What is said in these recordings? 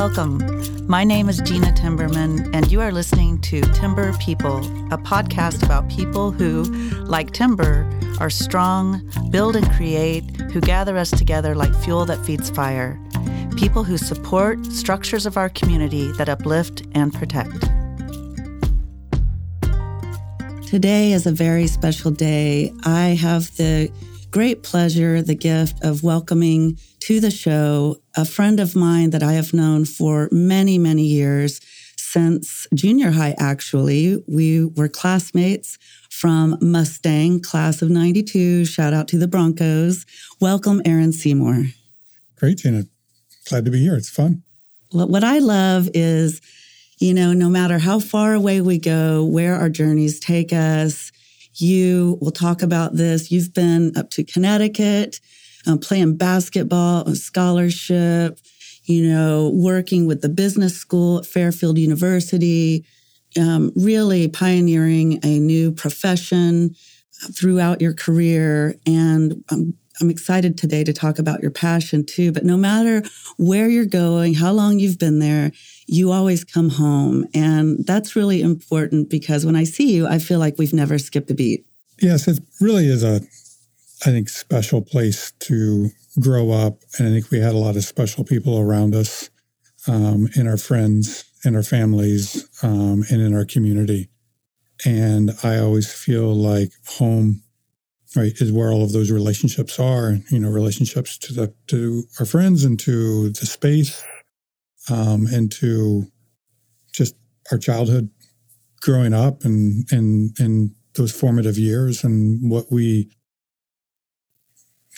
Welcome. My name is Gina Timberman, and you are listening to Timber People, a podcast about people who, like timber, are strong, build and create, who gather us together like fuel that feeds fire. People who support structures of our community that uplift and protect. Today is a very special day. I have the great pleasure, the gift of welcoming to the show a friend of mine that I have known for many, many years, since junior high, actually. We were classmates from Mustang, class of 92. Shout out to the Broncos. Welcome, Aaron Seymour. Great, Gina. Glad to be here. It's fun. What I love is, you know, no matter how far away we go, where our journeys take us, you will talk about this. You've been up to Connecticut, playing basketball, on scholarship, you know, working with the business school at Fairfield University, really pioneering a new profession throughout your career. And I'm excited today to talk about your passion too, but no matter where you're going, how long you've been there, you always come home. And that's really important because when I see you, I feel like we've never skipped a beat. Yes, it really is a special place to grow up. And I think we had a lot of special people around us, in our friends, in our families, and in our community. And I always feel like home, right, is where all of those relationships are, you know, relationships to our friends and to the space, and to just our childhood growing up and those formative years and what we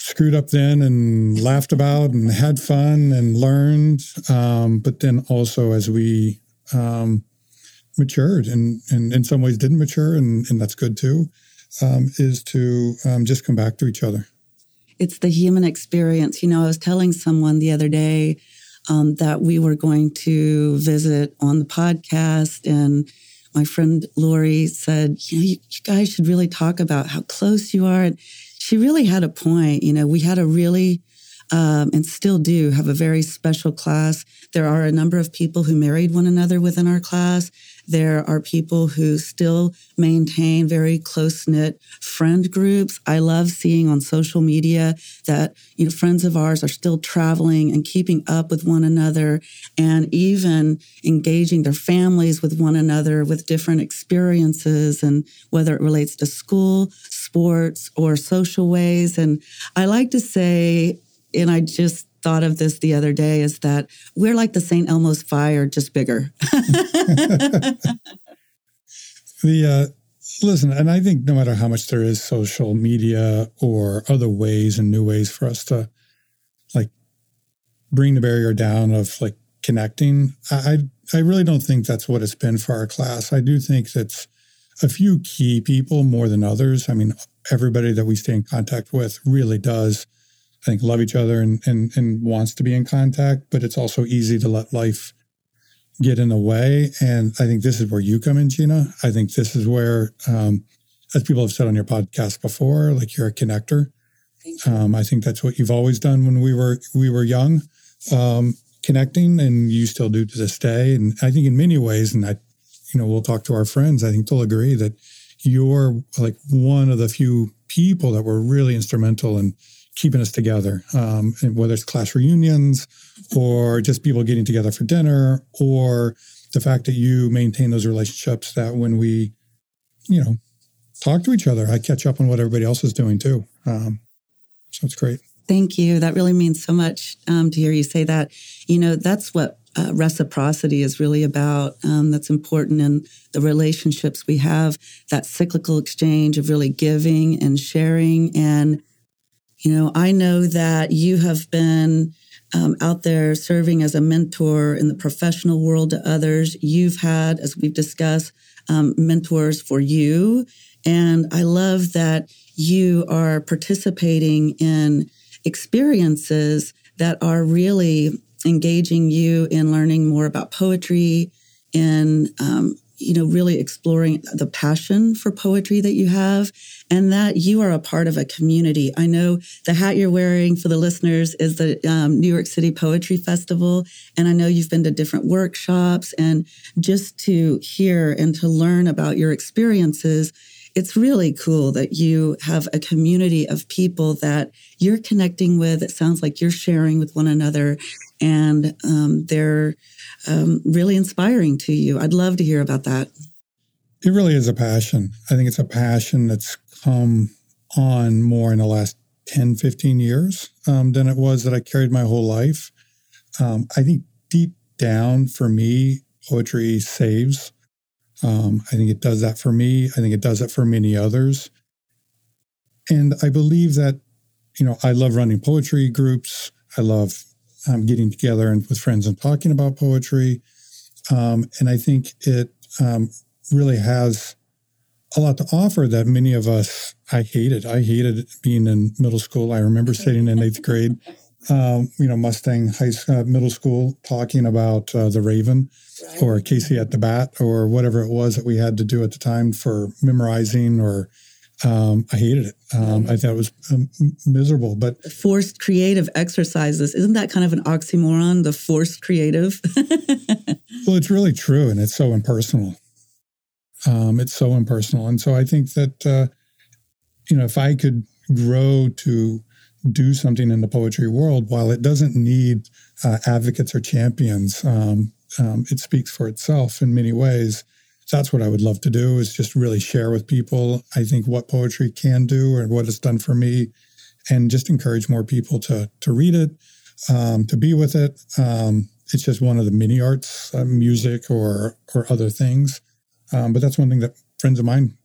screwed up then and laughed about and had fun and learned. But then also as we matured and in some ways didn't mature, and that's good too. Is to just come back to each other. It's the human experience. You know, I was telling someone the other day that we were going to visit on the podcast, and my friend Lori said, you know, you guys should really talk about how close you are. And she really had a point. You know, we had a really, and still do, have a very special class. There are a number of people who married one another within our class. There are people who still maintain very close-knit friend groups. I love seeing on social media that, you know, friends of ours are still traveling and keeping up with one another and even engaging their families with one another with different experiences, and whether it relates to school, sports, or social ways. And I like to say, and I just thought of this the other day, is that we're like the St. Elmo's fire, just bigger. Listen, and I think no matter how much there is social media or other ways and new ways for us to like bring the barrier down of like connecting, I really don't think that's what it's been for our class. I do think that's a few key people more than others. I mean, everybody that we stay in contact with really does, I think, love each other and wants to be in contact, but it's also easy to let life get in the way. And I think this is where you come in, Gina. I think this is where, as people have said on your podcast before, like you're a connector. I think that's what you've always done when we were young, connecting, and you still do to this day. And I think in many ways, and I, you know, we'll talk to our friends, I think they'll agree that you're like one of the few people that were really instrumental in keeping us together, and whether it's class reunions or just people getting together for dinner, or the fact that you maintain those relationships that when we, you know, talk to each other, I catch up on what everybody else is doing too. So it's great. Thank you. That really means so much to hear you say that. You know, that's what reciprocity is really about. That's important in the relationships we have, that cyclical exchange of really giving and sharing. And you know, I know that you have been out there serving as a mentor in the professional world to others. You've had, as we've discussed, mentors for you. And I love that you are participating in experiences that are really engaging you in learning more about poetry, in you know, really exploring the passion for poetry that you have and that you are a part of a community. I know the hat you're wearing for the listeners is the New York City Poetry Festival. And I know you've been to different workshops, and just to hear and to learn about your experiences, it's really cool that you have a community of people that you're connecting with. It sounds like you're sharing with one another, and they're really inspiring to you. I'd love to hear about that. It really is a passion. I think it's a passion that's come on more in the last 10, 15 years than it was that I carried my whole life. I think deep down for me, poetry saves. I think it does that for me. I think it does that for many others. And I believe that, you know, I love running poetry groups. I love getting together and with friends and talking about poetry. And I think it really has a lot to offer that many of us, I hated. I hated being in middle school. I remember sitting in eighth grade, Mustang middle school, talking about the Raven. Right. Or Casey at the Bat, or whatever it was that we had to do at the time for memorizing, or I hated it. I thought it was miserable. But forced creative exercises, isn't that kind of an oxymoron, the forced creative? Well, it's really true, and it's so impersonal. It's so impersonal. And so I think that, if I could grow to do something in the poetry world, while it doesn't need advocates or champions, it speaks for itself in many ways. That's what I would love to do, is just really share with people, I think, what poetry can do and what it's done for me, and just encourage more people to read it, to be with it. It's just one of the many arts, music or other things. But that's one thing that friends of mine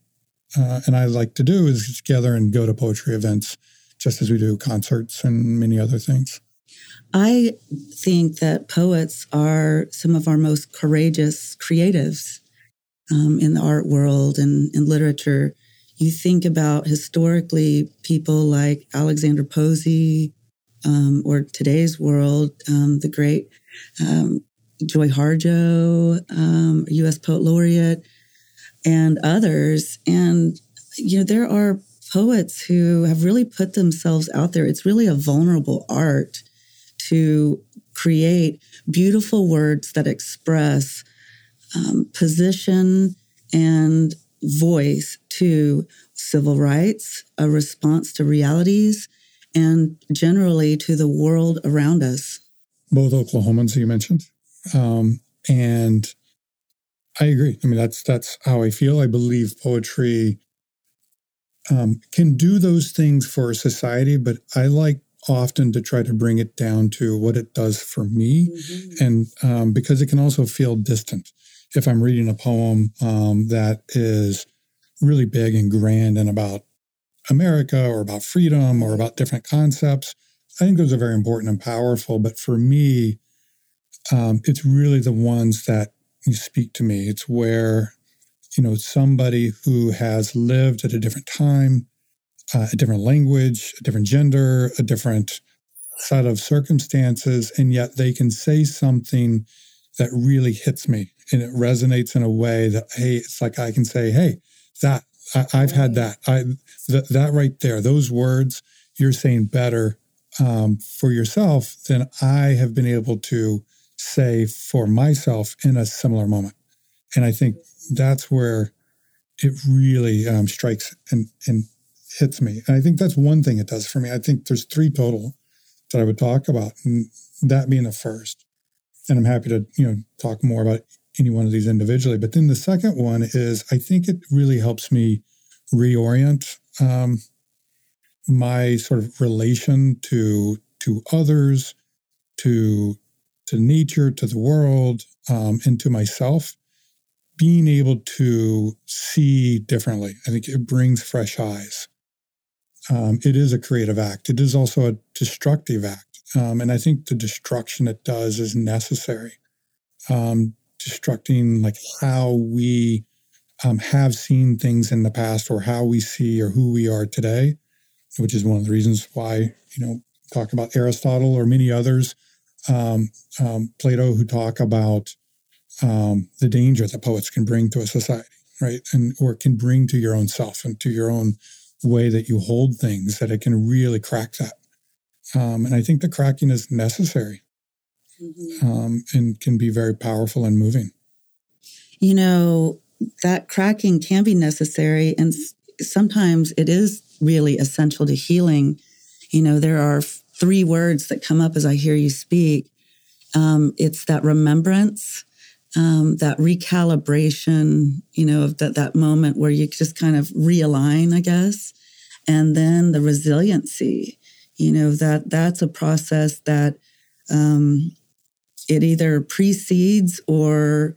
and I like to do, is get together and go to poetry events, just as we do concerts and many other things. I think that poets are some of our most courageous creatives in the art world and in literature. You think about historically people like Alexander Posey, or today's world, the great Joy Harjo, U.S. Poet Laureate, and others. And, you know, there are poets who have really put themselves out there. It's really a vulnerable art to create beautiful words that express position and voice to civil rights, a response to realities, and generally to the world around us. Both Oklahomans you mentioned. And I agree. I mean, that's how I feel. I believe poetry can do those things for society, but I like often to try to bring it down to what it does for me. Mm-hmm. And because it can also feel distant. If I'm reading a poem that is really big and grand and about America or about freedom or about different concepts, I think those are very important and powerful. But for me, it's really the ones that speak to me. It's where, you know, somebody who has lived at a different time, a different language, a different gender, a different set of circumstances, and yet they can say something that really hits me, and it resonates in a way that, hey, it's like I can say, hey, that I've had that. That right there, those words you're saying better for yourself than I have been able to say for myself in a similar moment. And I think that's where it really strikes and hits me. And I think that's one thing it does for me. I think there's three total that I would talk about, and that being the first. And I'm happy to, you know, talk more about any one of these individually. But then the second one is, I think it really helps me reorient my sort of relation to others, to nature, to the world, and to myself. Being able to see differently, I think it brings fresh eyes. It is a creative act. It is also a destructive act. And I think the destruction it does is necessary. Destructing like how we have seen things in the past, or how we see or who we are today, which is one of the reasons why, you know, talk about Aristotle or many others, Plato, who talk about the danger that poets can bring to a society, right? And or can bring to your own self and to your own way that you hold things, that it can really crack that. And I think the cracking is necessary, and can be very powerful and moving. You know, that cracking can be necessary, and sometimes it is really essential to healing. You know, there are three words that come up as I hear you speak. It's that remembrance, that recalibration, you know, of that moment where you just kind of realign, I guess. And then the resiliency, you know, that's a process that it either precedes or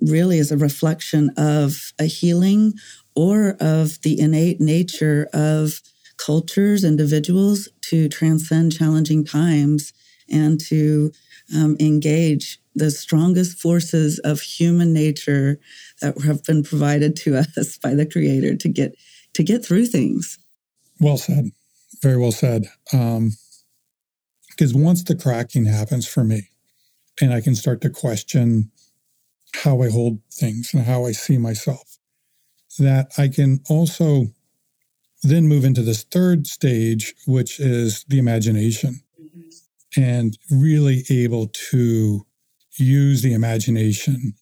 really is a reflection of a healing or of the innate nature of cultures, individuals to transcend challenging times and to engage the strongest forces of human nature that have been provided to us by the Creator to get through things. Well said. Very well said. Because once the cracking happens for me and I can start to question how I hold things and how I see myself, that I can also then move into this third stage, which is the imagination, and really able to use the imagination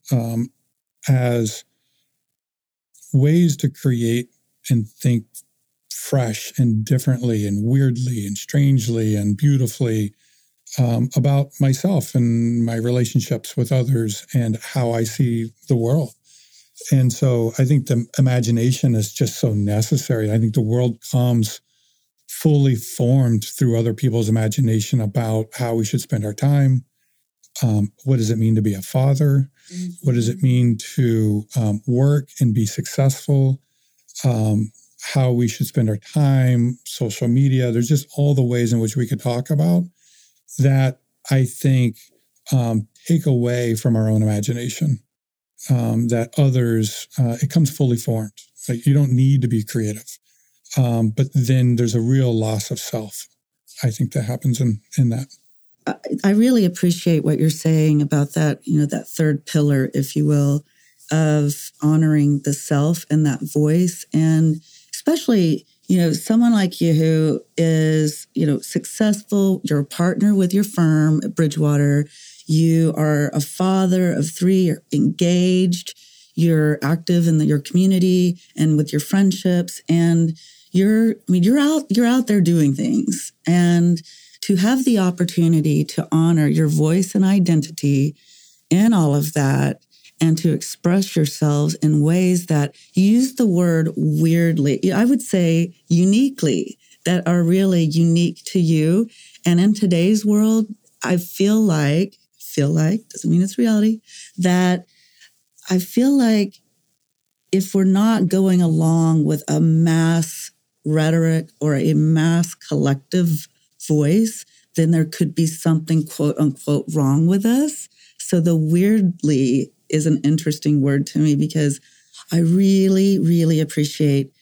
as ways to create and think fresh and differently and weirdly and strangely and beautifully about myself and my relationships with others and how I see the world. And so I think the imagination is just so necessary. I think the world comes fully formed through other people's imagination about how we should spend our time. What does it mean to be a father? What does it mean to work and be successful? How we should spend our time, social media. There's just all the ways in which we could talk about that I think take away from our own imagination. That others, it comes fully formed. Like you don't need to be creative. But then there's a real loss of self. I think that happens in that. I really appreciate what you're saying about that, you know, that third pillar, if you will, of honoring the self and that voice. And especially, you know, someone like you who is, you know, successful, you're a partner with your firm at Bridgewater, you are a father of three, you're engaged, you're active in your community and with your friendships, and you're out there doing things. And to have the opportunity to honor your voice and identity in all of that and to express yourselves in ways that use the word weirdly, I would say uniquely, that are really unique to you. And in today's world, I feel like, doesn't mean it's reality, that I feel like if we're not going along with a mass rhetoric or a mass collective voice, then there could be something quote unquote wrong with us. So the weirdly is an interesting word to me, because I really, really appreciate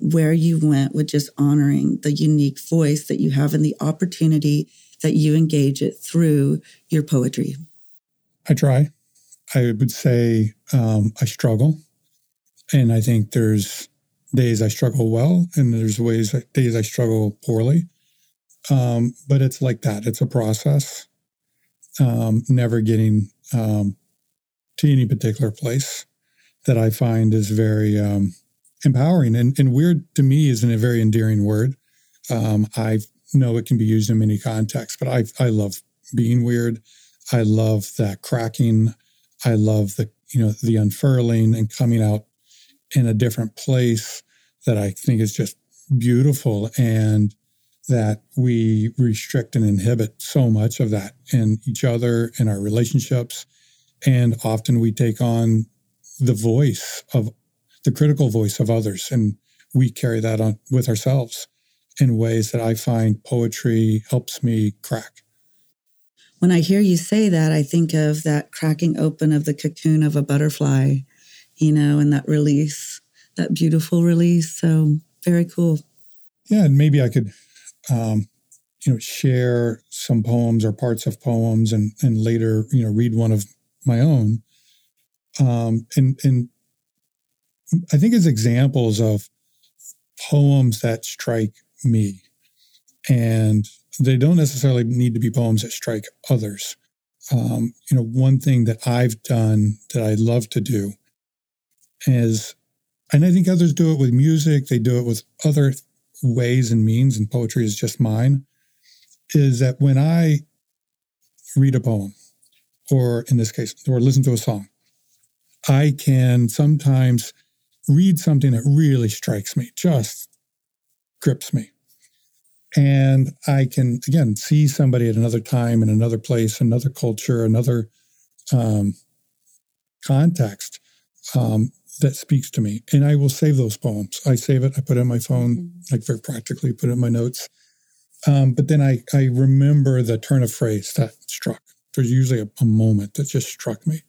where you went with just honoring the unique voice that you have and the opportunity that you engage it through your poetry. I try. I would say I struggle. And I think there's days I struggle well, and there's days I struggle poorly. But it's like that. It's a process, never getting to any particular place that I find is very empowering. And weird to me is a very endearing word. I've No, it can be used in many contexts, but I love being weird. I love that cracking. I love the unfurling and coming out in a different place that I think is just beautiful, and that we restrict and inhibit so much of that in each other, in our relationships. And often we take on the critical voice of others, and we carry that on with ourselves in ways that I find poetry helps me crack. When I hear you say that, I think of that cracking open of the cocoon of a butterfly, you know, and that release, that beautiful release. So very cool. Yeah, and maybe I could, share some poems or parts of poems and later, read one of my own. And I think it's examples of poems that strike me, and they don't necessarily need to be poems that strike others. One thing that I've done that I love to do is, and I think others do it with music, they do it with other ways and means, and poetry is just mine, is that when I read a poem, or in this case, or listen to a song, I can sometimes read something that really strikes me, just grips me. And I can, again, see somebody at another time, in another place, another culture, another context that speaks to me. And I will save those poems. I save it. I put it in my phone, like very practically, put it in my notes. But then I remember the turn of phrase that struck. There's usually a moment that just struck me.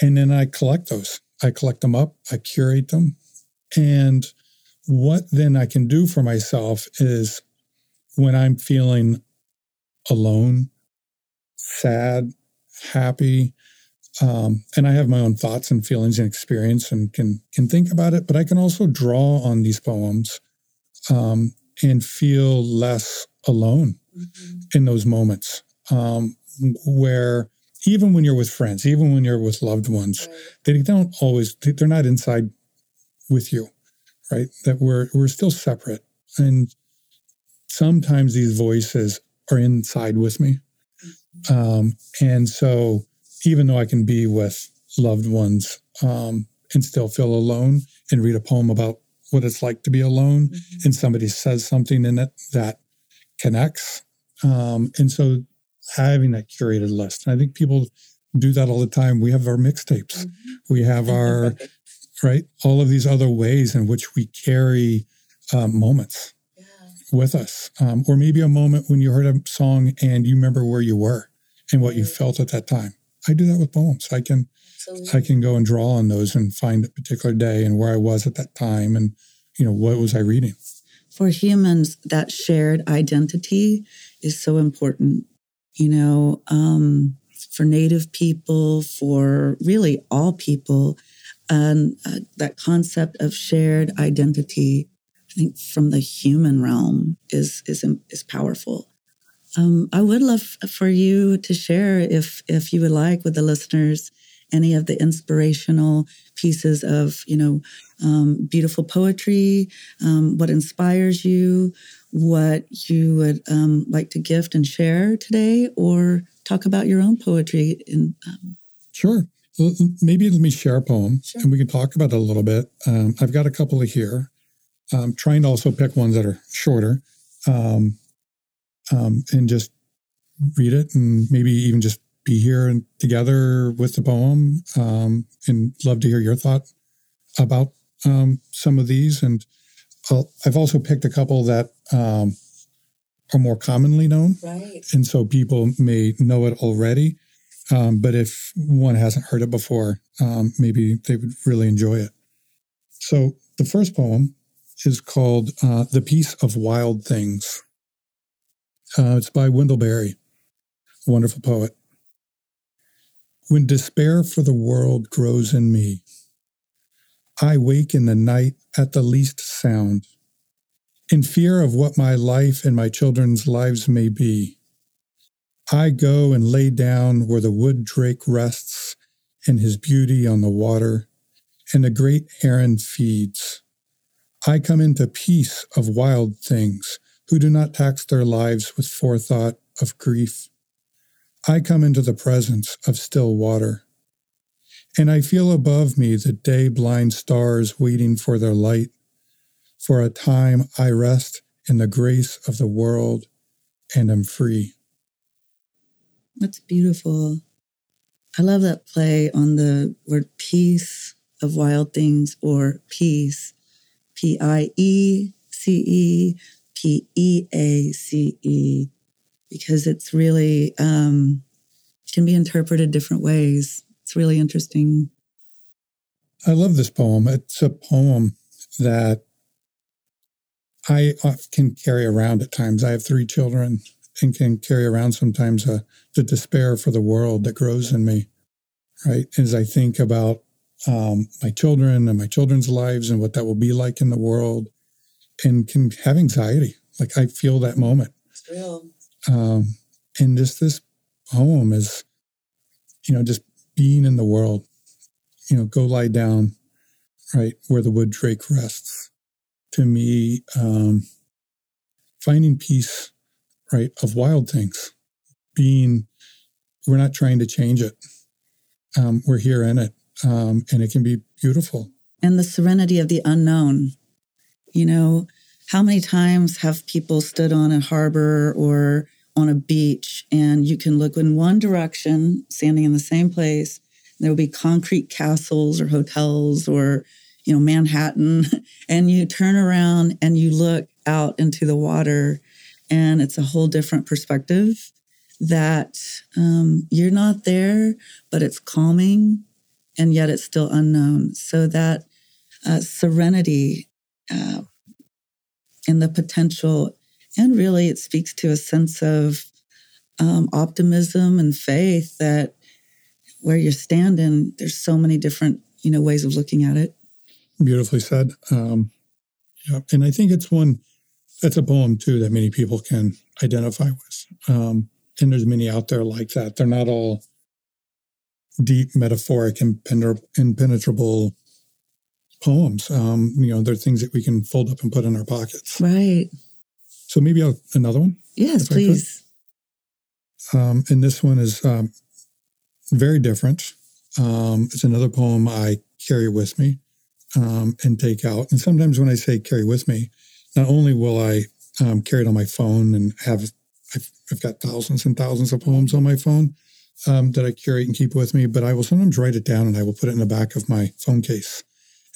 And then I collect those. I collect them up. I curate them. And what then I can do for myself is, when I'm feeling alone, sad, happy, and I have my own thoughts and feelings and experience and can think about it, but I can also draw on these poems and feel less alone in those moments where even when you're with friends, even when you're with loved ones, they don't always, they're not inside with you, right? That we're still separate. And sometimes these voices are inside with me. And so even though I can be with loved ones and still feel alone, and read a poem about what it's like to be alone, and somebody says something in it that connects. And so having that curated list, and I think people do that all the time. We have our mixtapes. We have our, right, all of these other ways in which we carry moments with us. Or maybe a moment when you heard a song and you remember where you were and what you felt at that time. I do that with poems. I can I can go and draw on those and find a particular day and where I was at that time and, you know, what was I reading. For humans, that shared identity is so important, you know, for Native people, for really all people. And that concept of shared identity, I think, from the human realm is powerful. I would love for you to share, if you would like, with the listeners, any of the inspirational pieces of, you know, beautiful poetry, what inspires you, what you would like to gift and share today, or talk about your own poetry. Sure. Maybe let me share a poem, and we can talk about it a little bit. I've got a couple of here. I'm trying to also pick ones that are shorter and just read it, and maybe even just be here and together with the poem, and love to hear your thought about some of these. And I've also picked a couple that are more commonly known, and so people may know it already. But if one hasn't heard it before, maybe they would really enjoy it. So the first poem is called The Peace of Wild Things. It's by Wendell Berry, a wonderful poet. When despair for the world grows in me, I wake in the night at the least sound, in fear of what my life and my children's lives may be. I go and lay down where the wood drake rests in his beauty on the water, and the great heron feeds. I come into peace of wild things who do not tax their lives with forethought of grief. I come into the presence of still water, and I feel above me the day-blind stars waiting for their light. For a time I rest in the grace of the world and am free. That's beautiful. I love that play on the word peace of wild things, or peace, P-I-E-C-E, P-E-A-C-E, because it's really, can be interpreted different ways. It's really interesting. I love this poem. It's a poem that I can carry around at times. I have three children, and can carry around sometimes the despair for the world that grows in me. right? As I think about my children and my children's lives and what that will be like in the world, and can have anxiety. Like, I feel that moment. It's real. And just this poem is, you know, just being in the world, you know, go lie down, right, where the wood drake rests. To me, finding peace, right, of wild things, we're not trying to change it. We're here in it, and it can be beautiful. And the serenity of the unknown. You know, how many times have people stood on a harbor or on a beach, and you can look in one direction, standing in the same place, there will be concrete castles or hotels or, you know, Manhattan, and you turn around and you look out into the water, and it's a whole different perspective that you're not there, but it's calming, and yet it's still unknown. So that serenity and the potential. And really, it speaks to a sense of optimism and faith that where you're standing, there's so many different, you know, ways of looking at it. Beautifully said. Yeah. And I think it's one, that's a poem, too, that many people can identify with. And there's many out there like that. They're not all deep, metaphoric, impenetrable poems. You know, they're things that we can fold up and put in our pockets. Right. So maybe another one? Yes, please. And this one is very different. It's another poem I carry with me and take out. And sometimes when I say carry with me, not only will I carry it on my phone and I've got thousands and thousands of poems on my phone that I carry and keep with me, but I will sometimes write it down and I will put it in the back of my phone case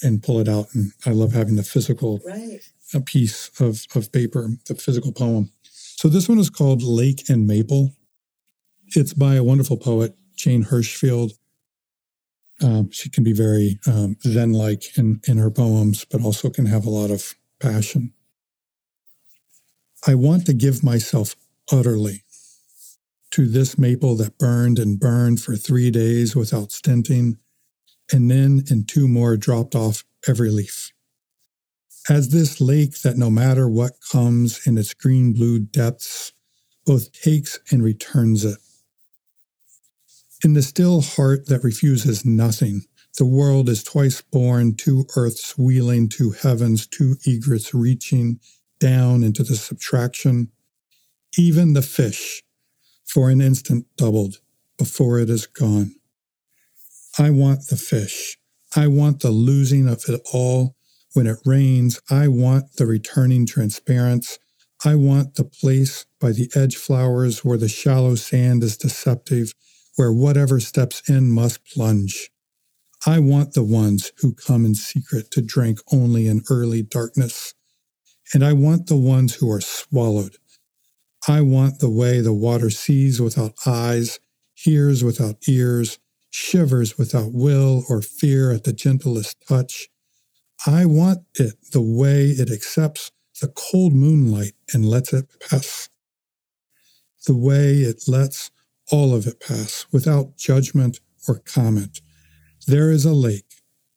and pull it out. And I love having the physical... Right. A piece of paper, the physical poem. So this one is called Lake and Maple. It's by a wonderful poet, Jane Hirshfield. She can be very zen-like in her poems, but also can have a lot of passion. I want to give myself utterly to this maple that burned and burned for 3 days without stinting, and then in 2 more dropped off every leaf. As this lake that no matter what comes in its green-blue depths, both takes and returns it. In the still heart that refuses nothing, the world is twice born, 2 earths wheeling, 2 heavens, 2 egrets reaching down into the subtraction. Even the fish, for an instant doubled, before it is gone. I want the fish. I want the losing of it all. When it rains, I want the returning transparence. I want the place by the edge flowers where the shallow sand is deceptive, where whatever steps in must plunge. I want the ones who come in secret to drink only in early darkness. And I want the ones who are swallowed. I want the way the water sees without eyes, hears without ears, shivers without will or fear at the gentlest touch. I want it the way it accepts the cold moonlight and lets it pass. The way it lets all of it pass without judgment or comment. There is a lake,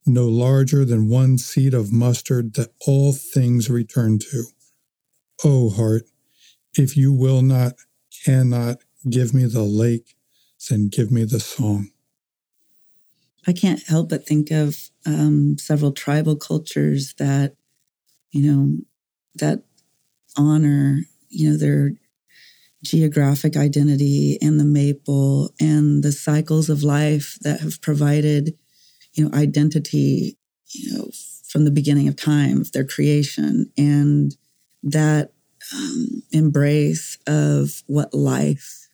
no larger than 1 seed of mustard that all things return to. Oh, heart, if you will not, cannot give me the lake, then give me the song. I can't help but think of several tribal cultures that, you know, that honor, you know, their geographic identity and the maple and the cycles of life that have provided, you know, identity, you know, from the beginning of time, their creation, and that embrace of what life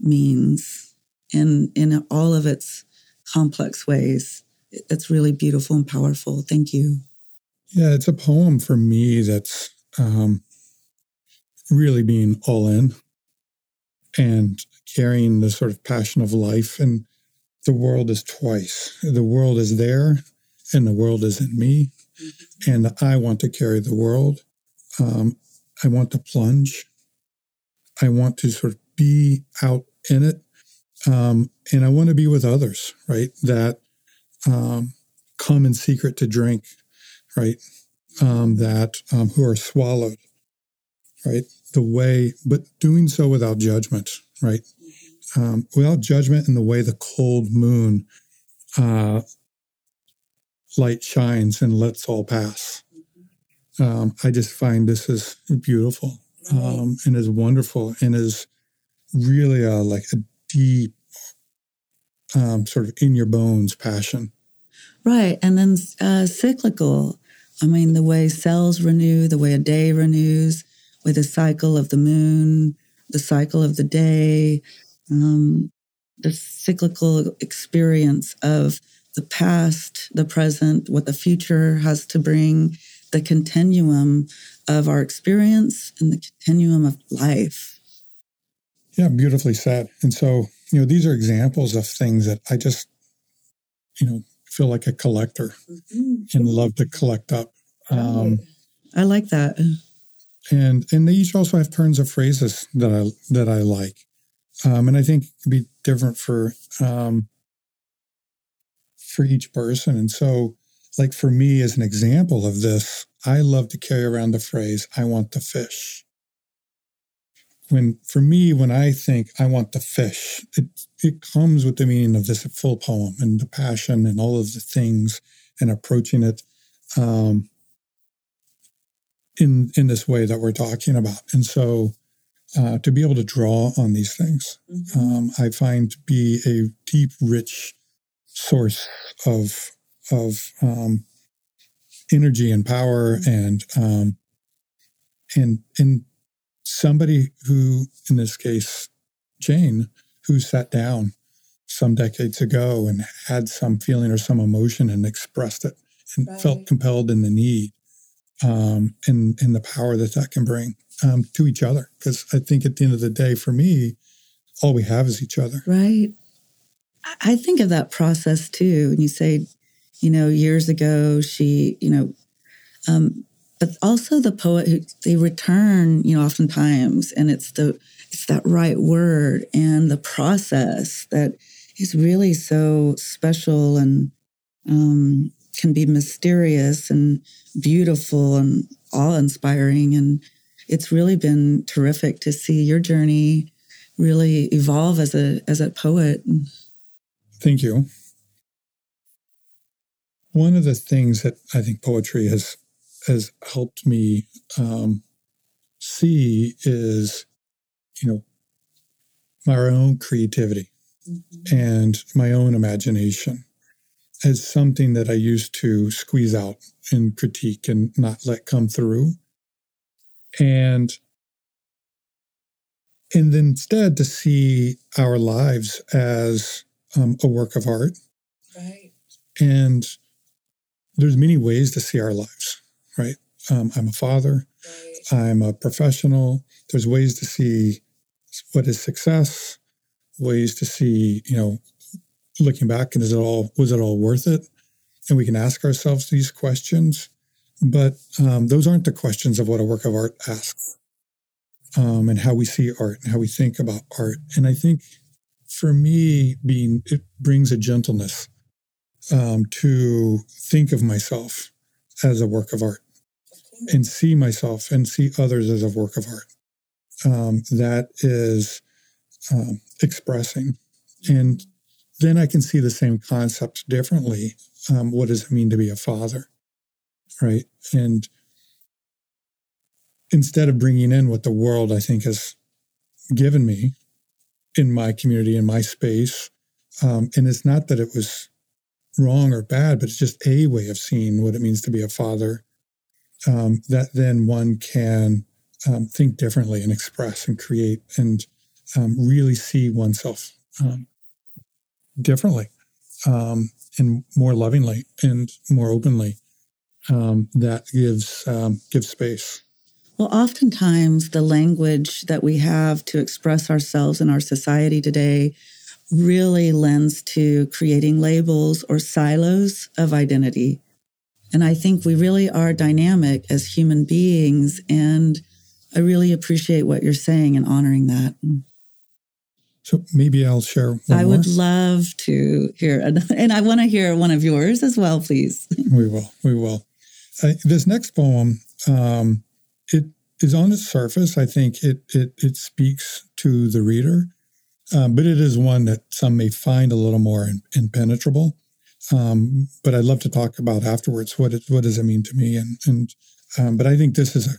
means in all of its complex ways. That's really beautiful and powerful. Thank you. Yeah, it's a poem for me that's really being all in and carrying the sort of passion of life. And the world is twice. The world is there and the world is in me. Mm-hmm. And I want to carry the world. I want to plunge. I want to sort of be out in it. And I want to be with others, right? That common secret to drink, right? Who are swallowed, right? The way, but doing so without judgment, right? Without judgment in the way the cold moon light shines and lets all pass. I just find this is beautiful and is wonderful and is really a deep sort of in your bones passion. Right. And then cyclical. I mean, the way cells renew, the way a day renews with the cycle of the moon, the cycle of the day, the cyclical experience of the past, the present, what the future has to bring, the continuum of our experience and the continuum of life. Yeah, beautifully said. And so, these are examples of things that I just, feel like a collector and love to collect up. I like that. And they each also have turns of phrases that I like. And I think it can be different for each person. And so, like for me, as an example of this, I love to carry around the phrase, I want the fish. When I think I want the fish, it comes with the meaning of this full poem and the passion and all of the things and approaching it in this way that we're talking about. And so to be able to draw on these things, I find to be a deep, rich source of energy and power and somebody who, in this case, Jane, who sat down some decades ago and had some feeling or some emotion and expressed it and felt compelled in the need and the power that can bring to each other. Because I think at the end of the day, for me, all we have is each other. Right. I think of that process, too. When you say, years ago, she, but also the poet who they return, oftentimes, and it's that right word and the process that is really so special and can be mysterious and beautiful and awe-inspiring. And it's really been terrific to see your journey really evolve as a poet. Thank you. One of the things that I think poetry has helped me see is, my own creativity and my own imagination as something that I used to squeeze out and critique and not let come through. And instead to see our lives as a work of art. Right. And there's many ways to see our lives. Right. I'm a father. Right. I'm a professional. There's ways to see what is success, ways to see, looking back and was it all worth it? And we can ask ourselves these questions, but those aren't the questions of what a work of art asks and how we see art and how we think about art. And I think for me, it brings a gentleness to think of myself as a work of art and see myself and see others as a work of art. That is expressing. And then I can see the same concept differently. What does it mean to be a father? Right. And instead of bringing in what the world, I think, has given me in my community, in my space, and it's not that it was wrong or bad, but it's just a way of seeing what it means to be a father, that then one can think differently and express and create and really see oneself differently and more lovingly and more openly. That gives space. Well, oftentimes the language that we have to express ourselves in our society today really lends to creating labels or silos of identity. And I think we really are dynamic as human beings. And I really appreciate what you're saying and honoring that. So maybe I'll share one I more. Would love to hear another, and I want to hear one of yours as well, please. We will. This next poem, it is on its surface. I think it speaks to the reader, but it is one that some may find a little more impenetrable. But I'd love to talk about afterwards what does it mean to me, and but I think this is a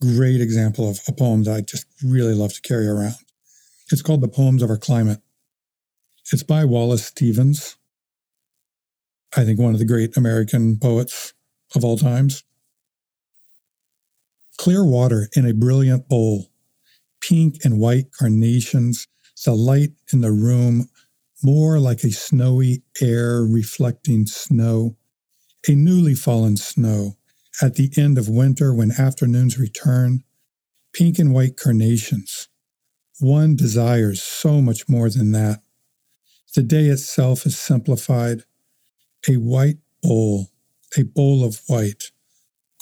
great example of a poem that I just really love to carry around. It's called The Poems of Our Climate. It's by Wallace Stevens, I think one of the great American poets of all times. Clear water in a brilliant bowl, pink and white carnations, the light in the room more like a snowy air reflecting snow, a newly fallen snow at the end of winter when afternoons return, pink and white carnations. One desires so much more than that. The day itself is simplified. A white bowl, a bowl of white,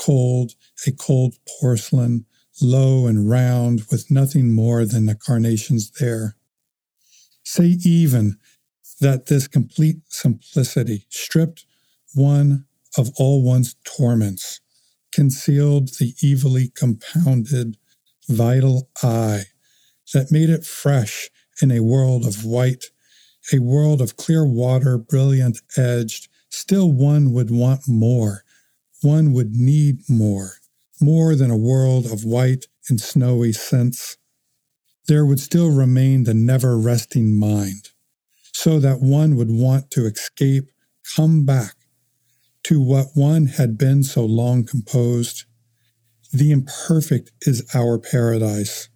cold, a cold porcelain, low and round, with nothing more than the carnations there. Say even that this complete simplicity, stripped one of all one's torments, concealed the evilly compounded vital eye, that made it fresh in a world of white, a world of clear water, brilliant edged. Still one would want more. One would need more, more than a world of white and snowy scents. There would still remain the never-resting mind, so that one would want to escape, come back to what one had been so long composed. The imperfect is our paradise.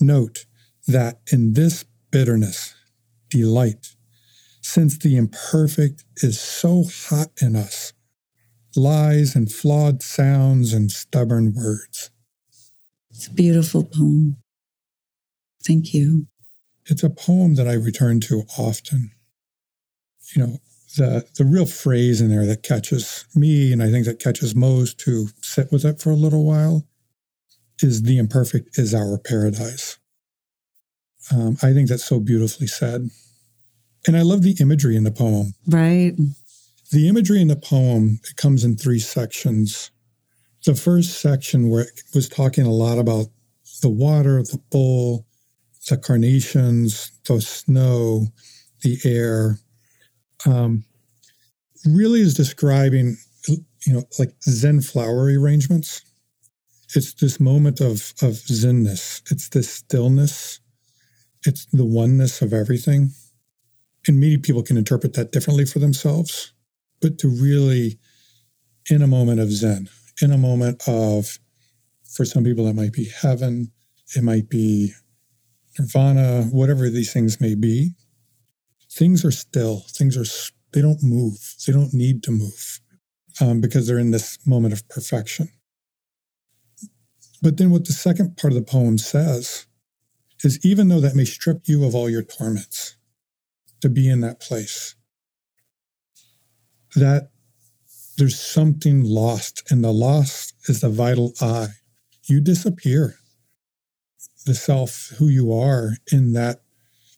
Note that in this bitterness, delight, since the imperfect is so hot in us, lies and flawed sounds and stubborn words. It's a beautiful poem. Thank you. It's a poem that I return to often. You know, the real phrase in there that catches me, and I think that catches most who sit with it for a little while, is the imperfect is our paradise. I think that's so beautifully said. And I love the imagery in the poem. Right. The imagery in the poem, it comes in three sections. The first section where it was talking a lot about the water, the bowl, the carnations, the snow, the air, really is describing, you know, like Zen flowery arrangements. It's this moment of Zenness. It's this stillness. It's the oneness of everything. And many people can interpret that differently for themselves. But to really, in a moment of Zen, in a moment of, for some people, it might be heaven, it might be nirvana, whatever these things may be, things are still. They don't move. They don't need to move because they're in this moment of perfection. But then what the second part of the poem says is, even though that may strip you of all your torments, to be in that place, that there's something lost, and the loss is the vital I. You disappear, the self, who you are, in that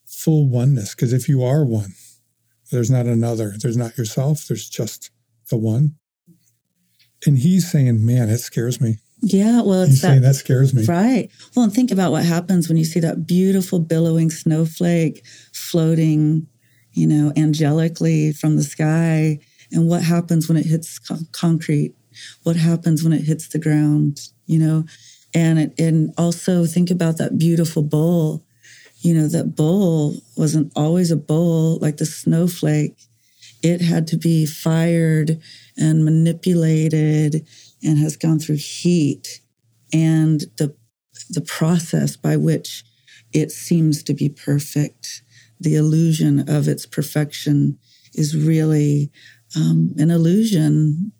full oneness. Because if you are one, there's not another. There's not yourself. There's just the one. And he's saying, man, it scares me. Yeah, well, it's saying that scares me. Right. Well, and think about what happens when you see that beautiful billowing snowflake floating, you know, angelically from the sky. And what happens when it hits concrete? What happens when it hits the ground, you know? And also think about that beautiful bowl. You know, that bowl wasn't always a bowl like the snowflake. It had to be fired and manipulated and has gone through heat and the process by which it seems to be perfect. The illusion of its perfection is really an illusion.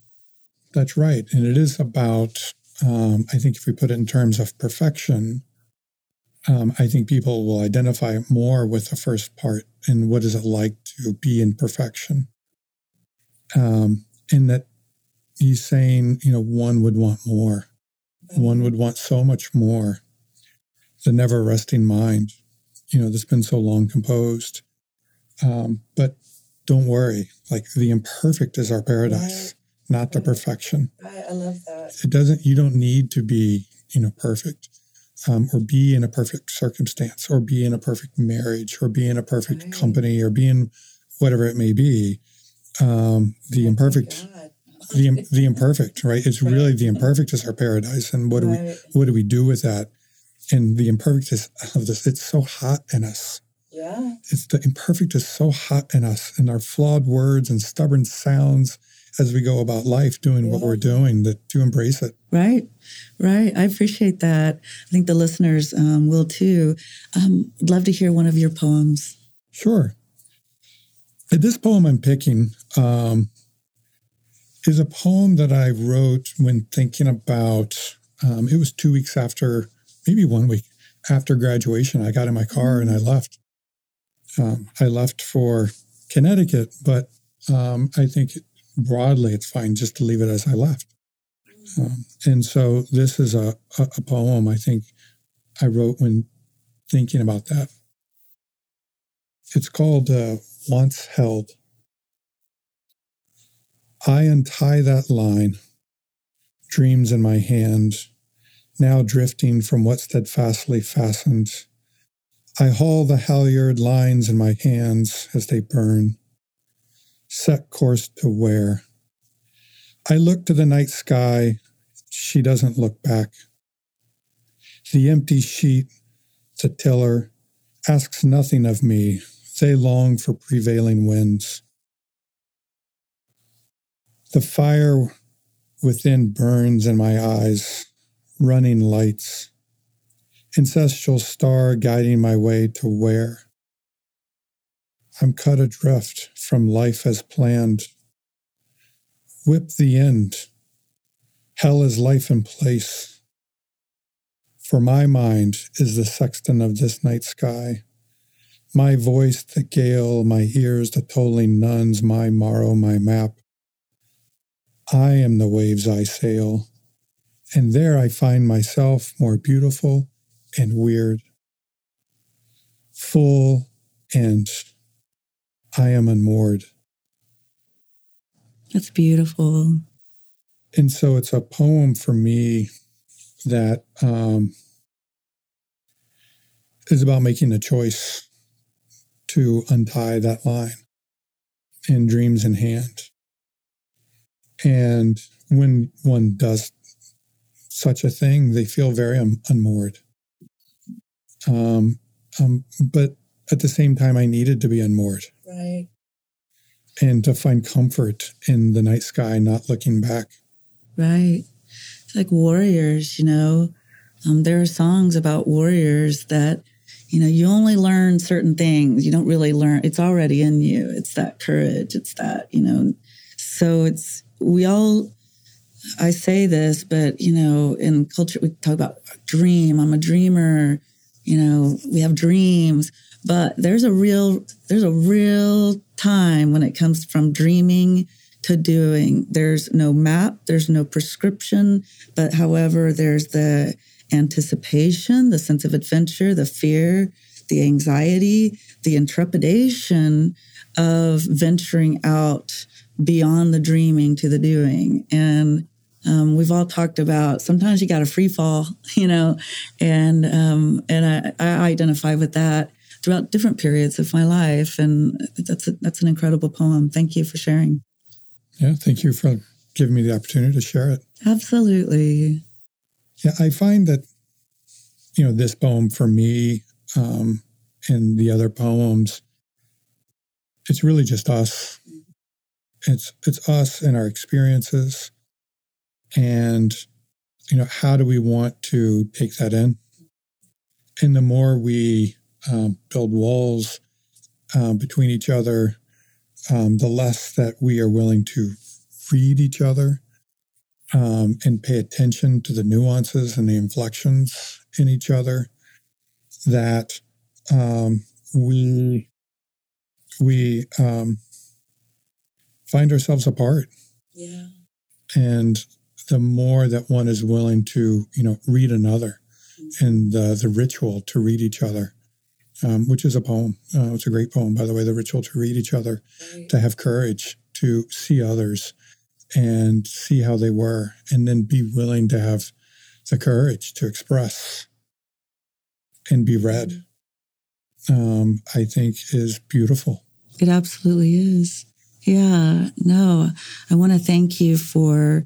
That's right. And it is about, I think if we put it in terms of perfection, I think people will identify more with the first part and what is it like to be in perfection. And that he's saying, you know, one would want more. One would want so much more. The never-resting mind. that's been so long composed. But don't worry, the imperfect is our paradise, right. Not the perfection. I love that. You don't need to be, perfect, or be in a perfect circumstance, or be in a perfect marriage, or be in a perfect right. company, or be in whatever it may be. The imperfect, the imperfect, right? It's right. really the imperfect is our paradise. And what do right. What do we do with that? And the imperfectness of this, it's so hot in us. Yeah. It's the imperfect is so hot in us, and our flawed words and stubborn sounds as we go about life doing yeah. what we're doing, to embrace it. Right, right. I appreciate that. I think the listeners will too. I'd love to hear one of your poems. Sure. This poem I'm picking is a poem that I wrote when thinking about, it was 2 weeks after, maybe 1 week after graduation. I got in my car and I left. I left for Connecticut, but I think broadly it's fine just to leave it as I left. And so this is a poem I think I wrote when thinking about that. It's called Once Held. I untie that line, dreams in my hand, now drifting from what steadfastly fastened. I haul the halyard lines in my hands as they burn, set course to where. I look to the night sky, she doesn't look back. The empty sheet, the tiller, asks nothing of me. They long for prevailing winds. The fire within burns in my eyes, running lights. Ancestral star guiding my way to where. I'm cut adrift from life as planned. Whip the end. Hell is life in place. For my mind is the sexton of this night sky. My voice, the gale, my ears, the tolling nuns, my morrow, my map. I am the waves I sail, and there I find myself more beautiful and weird. Full and I am unmoored. That's beautiful. And so it's a poem for me that is about making a choice to untie that line and dreams in hand. And when one does such a thing, they feel very unmoored. But at the same time, I needed to be unmoored. Right. And to find comfort in the night sky, not looking back. Right. It's like warriors, there are songs about warriors that, you only learn certain things. You don't really learn. It's already in you. It's that courage. It's that, so I say this, but, in culture, we talk about dream. I'm a dreamer. We have dreams, but there's a real time when it comes from dreaming to doing. There's no map, there's no prescription, but however, there's the anticipation, the sense of adventure, the fear, the anxiety, the intrepidation of venturing out beyond the dreaming to the doing. And we've all talked about sometimes you got to free fall, and I identify with that throughout different periods of my life. And that's an incredible poem. Thank you for sharing. Yeah. Thank you for giving me the opportunity to share it. Absolutely. Yeah. I find that, this poem for me, and the other poems, it's really just us. It's us and our experiences. And, how do we want to take that in? And the more we build walls between each other, the less that we are willing to read each other and pay attention to the nuances and the inflections in each other, that we find ourselves apart. Yeah. And the more that one is willing to, read another and the ritual to read each other, which is a poem. It's a great poem, by the way, the ritual to read each other, to have courage to see others and see how they were, and then be willing to have the courage to express and be read, I think is beautiful. It absolutely is. Yeah, no, I want to thank you for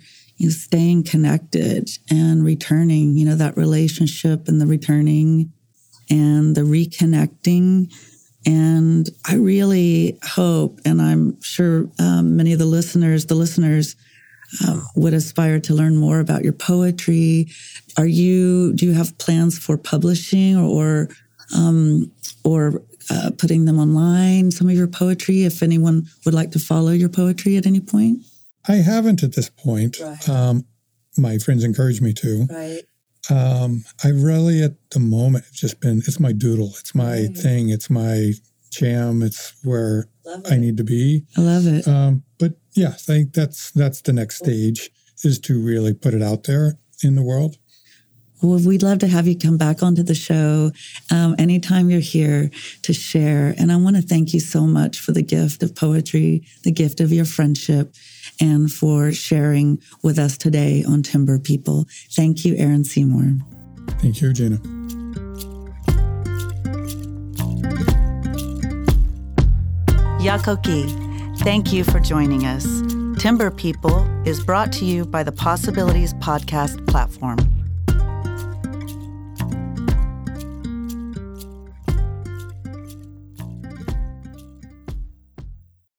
staying connected and returning, that relationship and the returning and the reconnecting. And I really hope, and I'm sure many of the listeners would aspire to learn more about your poetry. Do you have plans for publishing or putting them online, some of your poetry, if anyone would like to follow your poetry at any point? I haven't at this point. Right. My friends encourage me to. Right. I really, at the moment, it's my doodle. It's my thing. It's my jam. It's where I need to be. I love it. But yeah, I think that's the next stage, is to really put it out there in the world. Well, we'd love to have you come back onto the show anytime you're here to share. And I want to thank you so much for the gift of poetry, the gift of your friendship, and for sharing with us today on Timber People. Thank you, Aaron Seymour. Thank you, Gina. Yakoki, thank you for joining us. Timber People is brought to you by the Possibilities Podcast platform.